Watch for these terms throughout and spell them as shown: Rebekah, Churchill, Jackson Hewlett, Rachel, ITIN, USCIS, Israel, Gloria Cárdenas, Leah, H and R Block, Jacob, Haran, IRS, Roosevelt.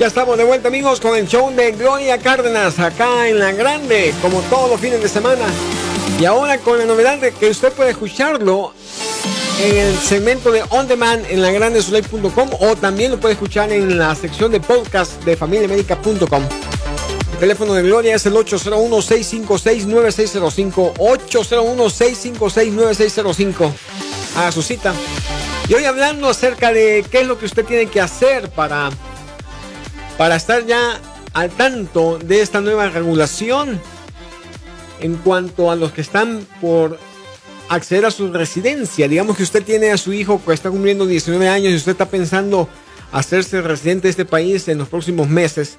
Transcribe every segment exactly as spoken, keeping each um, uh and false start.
Ya estamos de vuelta, amigos, con el show de Gloria Cárdenas acá en La Grande, como todos los fines de semana. Y ahora con la novedad de que usted puede escucharlo en el segmento de On Demand en la grande soleil punto com, o también lo puede escuchar en la sección de podcast de familia médica punto com. El teléfono de Gloria es el ocho cero uno, seis cinco seis, nueve seis cero cinco, ocho cero uno, seis cinco seis, nueve seis cero cinco. Haga su cita. Y hoy hablando acerca de qué es lo que usted tiene que hacer para... para estar ya al tanto de esta nueva regulación en cuanto a los que están por acceder a su residencia. Digamos que usted tiene a su hijo que está cumpliendo diecinueve años y usted está pensando hacerse residente de este país en los próximos meses.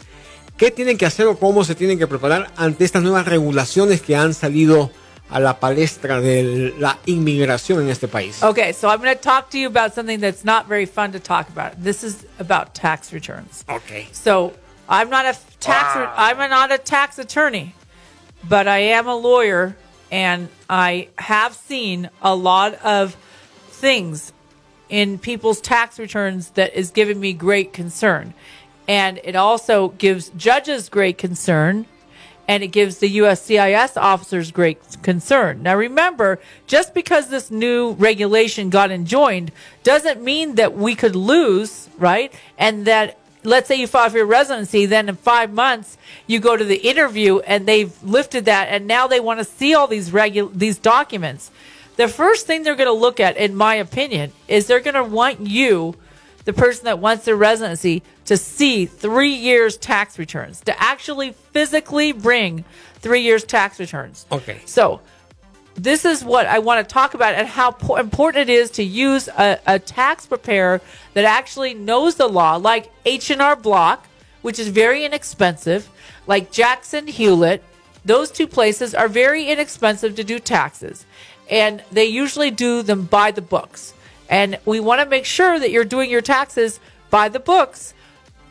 ¿Qué tienen que hacer o cómo se tienen que preparar ante estas nuevas regulaciones que han salido a la palestra de la inmigración en este país? Okay, so I'm going to talk to you about something that's not very fun to talk about. This is about tax returns. Okay. So I'm not a tax wow. I'm not a tax attorney, but I am a lawyer, and I have seen a lot of things in people's tax returns that is giving me great concern, and it also gives judges great concern. And it gives the U S C I S officers great concern. Now, remember, just because this new regulation got enjoined doesn't mean that we could lose, right? And that, let's say you file for your residency, then in five months you go to the interview and they've lifted that, and now they want to see all these regu- these documents. The first thing they're going to look at, in my opinion, is they're going to want you, the person that wants their residency, to see three years tax returns, to actually physically bring three years tax returns. Okay. So this is what I want to talk about, and how po- important it is to use a, a tax preparer that actually knows the law, like H and R Block, which is very inexpensive, like Jackson Hewlett. Those two places are very inexpensive to do taxes, and they usually do them by the books. And we want to make sure that you're doing your taxes by the books,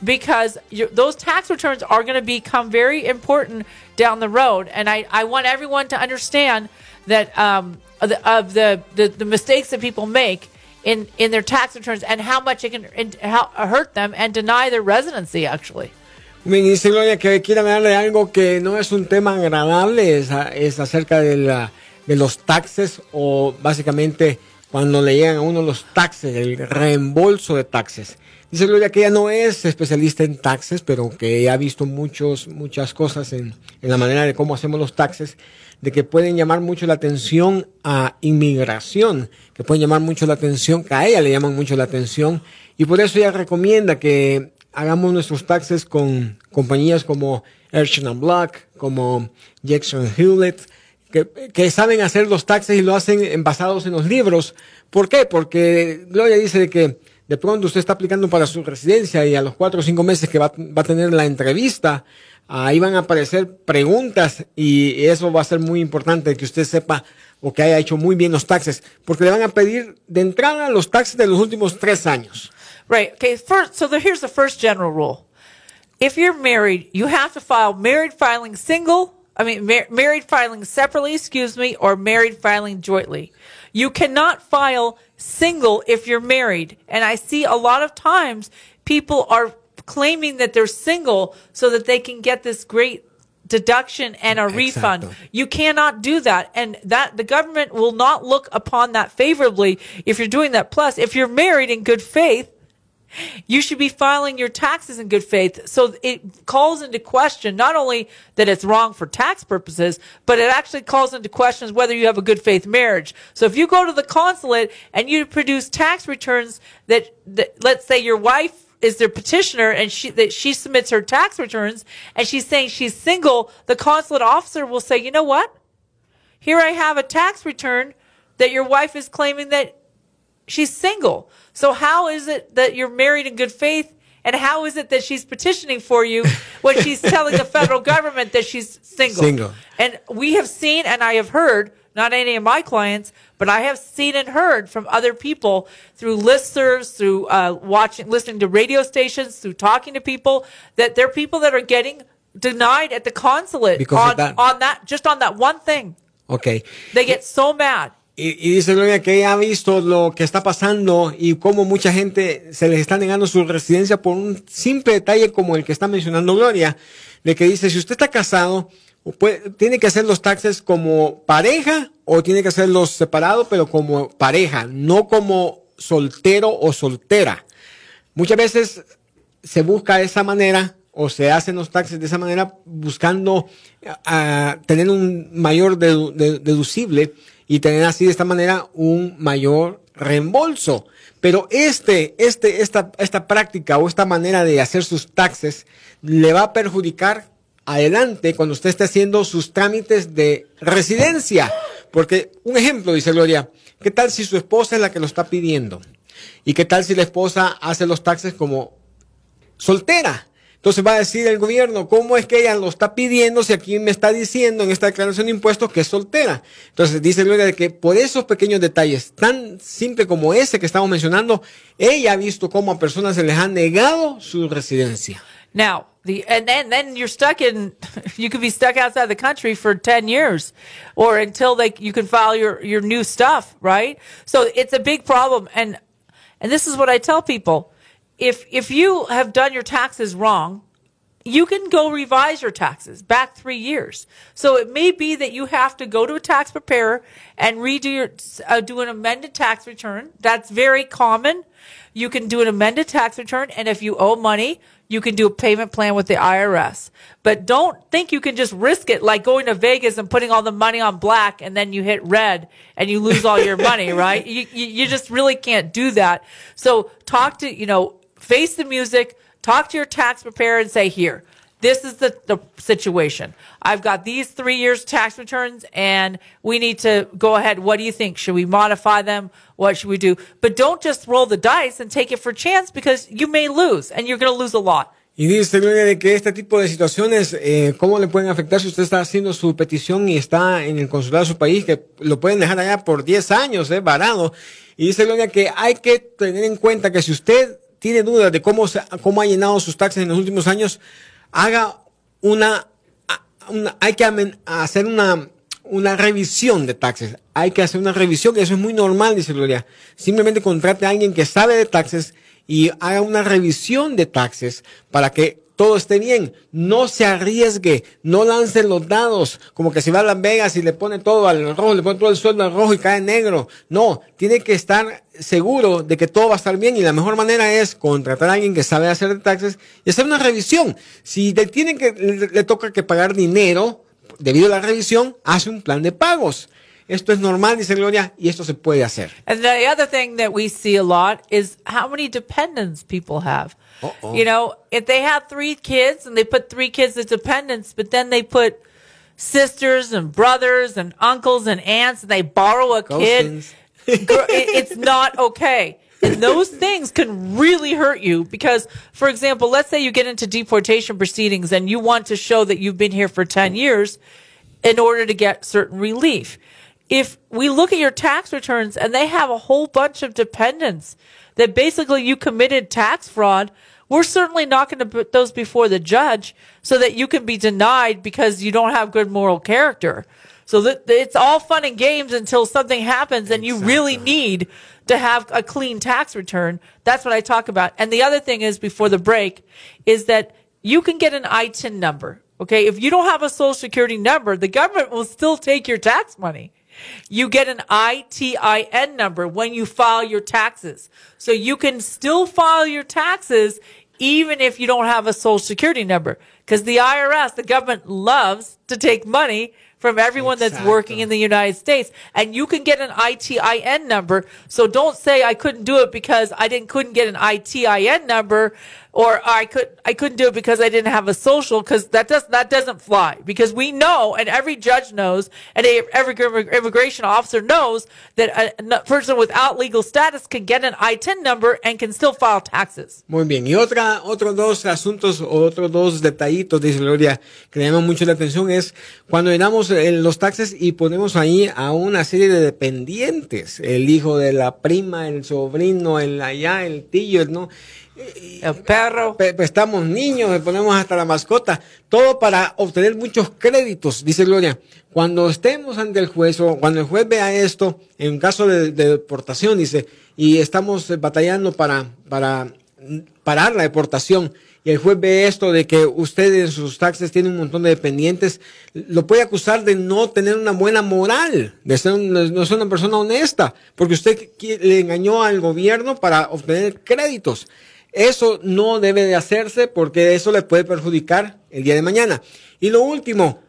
because those tax returns are going to become very important down the road. And I, I want everyone to understand that um, of, the, of the, the, the mistakes that people make in, in their tax returns, and how much it can in, how, hurt them and deny their residency, actually. Me dice Gloria que quiere hablarle de algo que no es un tema agradable, es, es acerca de, la, de los taxes, o básicamente... cuando le llegan a uno los taxes, el reembolso de taxes. Dice Gloria que ella no es especialista en taxes, pero que ha visto muchos, muchas cosas en, en la manera de cómo hacemos los taxes, de que pueden llamar mucho la atención a inmigración, que pueden llamar mucho la atención, que a ella le llaman mucho la atención, y por eso ella recomienda que hagamos nuestros taxes con compañías como H and R Block, como Jackson Hewlett, Que, que saben hacer los taxes y lo hacen basados en los libros. ¿Por qué? Porque Gloria dice de que de pronto usted está aplicando para su residencia y a los cuatro o cinco meses que va, va a tener la entrevista, ahí van a aparecer preguntas, y eso va a ser muy importante que usted sepa o que haya hecho muy bien los taxes, porque le van a pedir de entrada los taxes de los últimos tres años. Right. Okay. First, so there, here's the first general rule. If you're married, you have to file married filing single. I mean, mar- married filing separately, excuse me, or married filing jointly. You cannot file single if you're married. And I see a lot of times people are claiming that they're single so that they can get this great deduction and a exactly. refund. You cannot do that. And that the government will not look upon that favorably if you're doing that. Plus, if you're married in good faith, you should be filing your taxes in good faith. So it calls into question not only that it's wrong for tax purposes, but it actually calls into question whether you have a good faith marriage. So if you go to the consulate and you produce tax returns that, that let's say your wife is their petitioner, and she that she submits her tax returns and she's saying she's single, the consulate officer will say, you know what? Here I have a tax return that your wife is claiming that She's single. So how is it that you're married in good faith? And how is it that she's petitioning for you when she's telling the federal government that she's single? Single. And we have seen, and I have heard, not any of my clients, but I have seen and heard from other people through listservs, through uh, watching, listening to radio stations, through talking to people, that they're people that are getting denied at the consulate because on that. on that, just on that one thing. Okay. They get so mad. Y, y dice Gloria que ella ha visto lo que está pasando y cómo mucha gente se les está negando su residencia por un simple detalle como el que está mencionando Gloria, de que dice, si usted está casado, puede, tiene que hacer los taxes como pareja o tiene que hacerlos separados, pero como pareja, no como soltero o soltera. Muchas veces se busca de esa manera o se hacen los taxes de esa manera buscando uh, tener un mayor dedu- de- deducible y tener así de esta manera un mayor reembolso. Pero este, este, esta, esta práctica o esta manera de hacer sus taxes le va a perjudicar adelante cuando usted esté haciendo sus trámites de residencia. Porque, un ejemplo, dice Gloria, ¿qué tal si su esposa es la que lo está pidiendo? ¿Y qué tal si la esposa hace los taxes como soltera? Entonces va a decir el gobierno, ¿cómo es que ella lo está pidiendo si aquí me está diciendo en esta declaración de impuestos que es soltera? Entonces dice Gloria que por esos pequeños detalles, tan simple como ese que estamos mencionando, ella ha visto cómo a personas se les ha negado su residencia. Now, the, and then, then you're stuck in, you could be stuck outside the country for ten years or until they, you can file your, your new stuff, right? So it's a big problem. And, and this is what I tell people. If if you have done your taxes wrong, you can go revise your taxes back three years. So it may be that you have to go to a tax preparer and redo your uh, do an amended tax return. That's very common. You can do an amended tax return, and if you owe money, you can do a payment plan with the I R S. But don't think you can just risk it like going to Vegas and putting all the money on black and then you hit red and you lose all your money, right? You, you you just really can't do that. So talk to, you know, face the music, talk to your tax preparer and say, here, this is the, the situation. I've got these three years tax returns and we need to go ahead. What do you think? Should we modify them? What should we do? But don't just roll the dice and take it for chance because you may lose and you're going to lose a lot. Y dice Gloria de que este tipo de situaciones, eh, ¿cómo le pueden afectar si usted está haciendo su petición y está en el consulado de su país? Que lo pueden dejar allá por diez años, eh, varado. Y dice Gloria que hay que tener en cuenta que si usted tiene dudas de cómo se, cómo ha llenado sus taxes en los últimos años, haga una, una hay que amen, hacer una, una revisión de taxes. Hay que hacer una revisión, que eso es muy normal, dice Gloria. Simplemente contrate a alguien que sabe de taxes y haga una revisión de taxes para que todo esté bien. No se arriesgue, no lance los dados, como que si va a Las Vegas y le pone todo al rojo, le pone todo el sueldo al rojo y cae negro. No, tiene que estar seguro de que todo va a estar bien y la mejor manera es contratar a alguien que sabe hacer taxes y hacer una revisión. Si le tienen que, le, le toca que pagar dinero debido a la revisión, hace un plan de pagos. Esto es normal, dice Gloria, y esto se puede hacer. And the other thing that we see a lot is how many dependents people have. Uh-oh. You know, if they have three kids and they put three kids as dependents, but then they put sisters and brothers and uncles and aunts and they borrow a Cousins. kid, it's not okay. And those things can really hurt you because, for example, let's say you get into deportation proceedings and you want to show that you've been here for ten years in order to get certain relief. If we look at your tax returns and they have a whole bunch of dependents that basically you committed tax fraud, we're certainly not going to put those before the judge so that you can be denied because you don't have good moral character. So that it's all fun and games until something happens and exactly. You really need to have a clean tax return. That's what I talk about. And the other thing is before the break is that you can get an I T I N number. Okay. If you don't have a social security number, the government will still take your tax money. You get an I T I N number when you file your taxes. So you can still file your taxes even if you don't have a social security number. Because the I R S, the government, loves to take money from everyone exactly. that's working in the United States. And you can get an I T I N number. So don't say I couldn't do it because I didn't couldn't get an I T I N number, or I could I couldn't do it because I didn't have a social, because that does that doesn't fly. Because we know, and every judge knows, and every immigration officer knows, that a person without legal status can get an I T I N number and can still file taxes. Muy bien. Y otra otros dos asuntos o otros dos detallitos, dice Gloria, que le llama mucho la atención es cuando llenamos los taxes y ponemos ahí a una serie de dependientes, el hijo de la prima, el sobrino, el allá, el tío, el no. El perro. Prestamos niños, le ponemos hasta la mascota, todo para obtener muchos créditos, dice Gloria. Cuando estemos ante el juez, o cuando el juez vea esto, en caso de, de deportación, dice, y estamos batallando para, para parar la deportación, y el juez ve esto de que usted en sus taxes tiene un montón de dependientes, lo puede acusar de no tener una buena moral, de ser un, no ser una persona honesta, porque usted le engañó al gobierno para obtener créditos. Eso no debe de hacerse porque eso le puede perjudicar el día de mañana. Y lo último,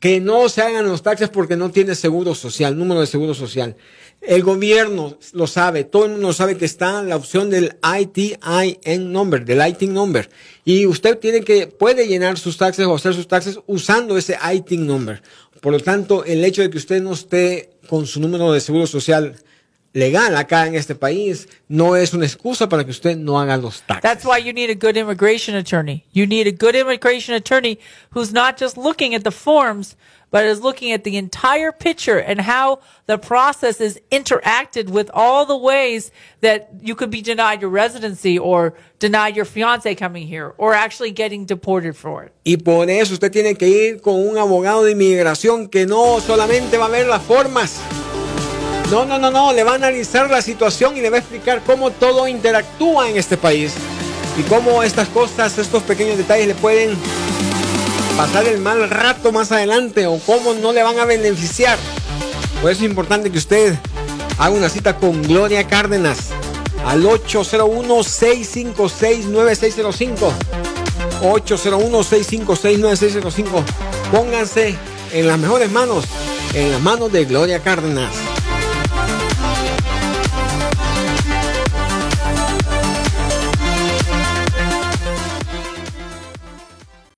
que no se hagan los taxes porque no tiene seguro social, número de seguro social. El gobierno lo sabe, todo el mundo sabe que está la opción del I T I N number, del I T I N number. Y usted tiene que, puede llenar sus taxes o hacer sus taxes usando ese I T I N number. Por lo tanto, el hecho de que usted no esté con su número de seguro social legal acá en este país no es una excusa para que usted no haga los taxes. That's why you need a good immigration attorney. You need a good immigration attorney who's not just looking at the forms, but is looking at the entire picture and how the process is interacted with all the ways that you could be denied your residency or denied your fiancé coming here or actually getting deported for it. Y por eso usted tiene que ir con un abogado de inmigración que no solamente va a ver las formas. No, no, no, no, le va a analizar la situación y le va a explicar cómo todo interactúa en este país y cómo estas cosas, estos pequeños detalles le pueden pasar el mal rato más adelante o cómo no le van a beneficiar. Por eso es importante que usted haga una cita con Gloria Cárdenas al eight oh one, six five six, nine six oh five, eight oh one, six five six, nine six oh five. Pónganse en las mejores manos, en las manos de Gloria Cárdenas.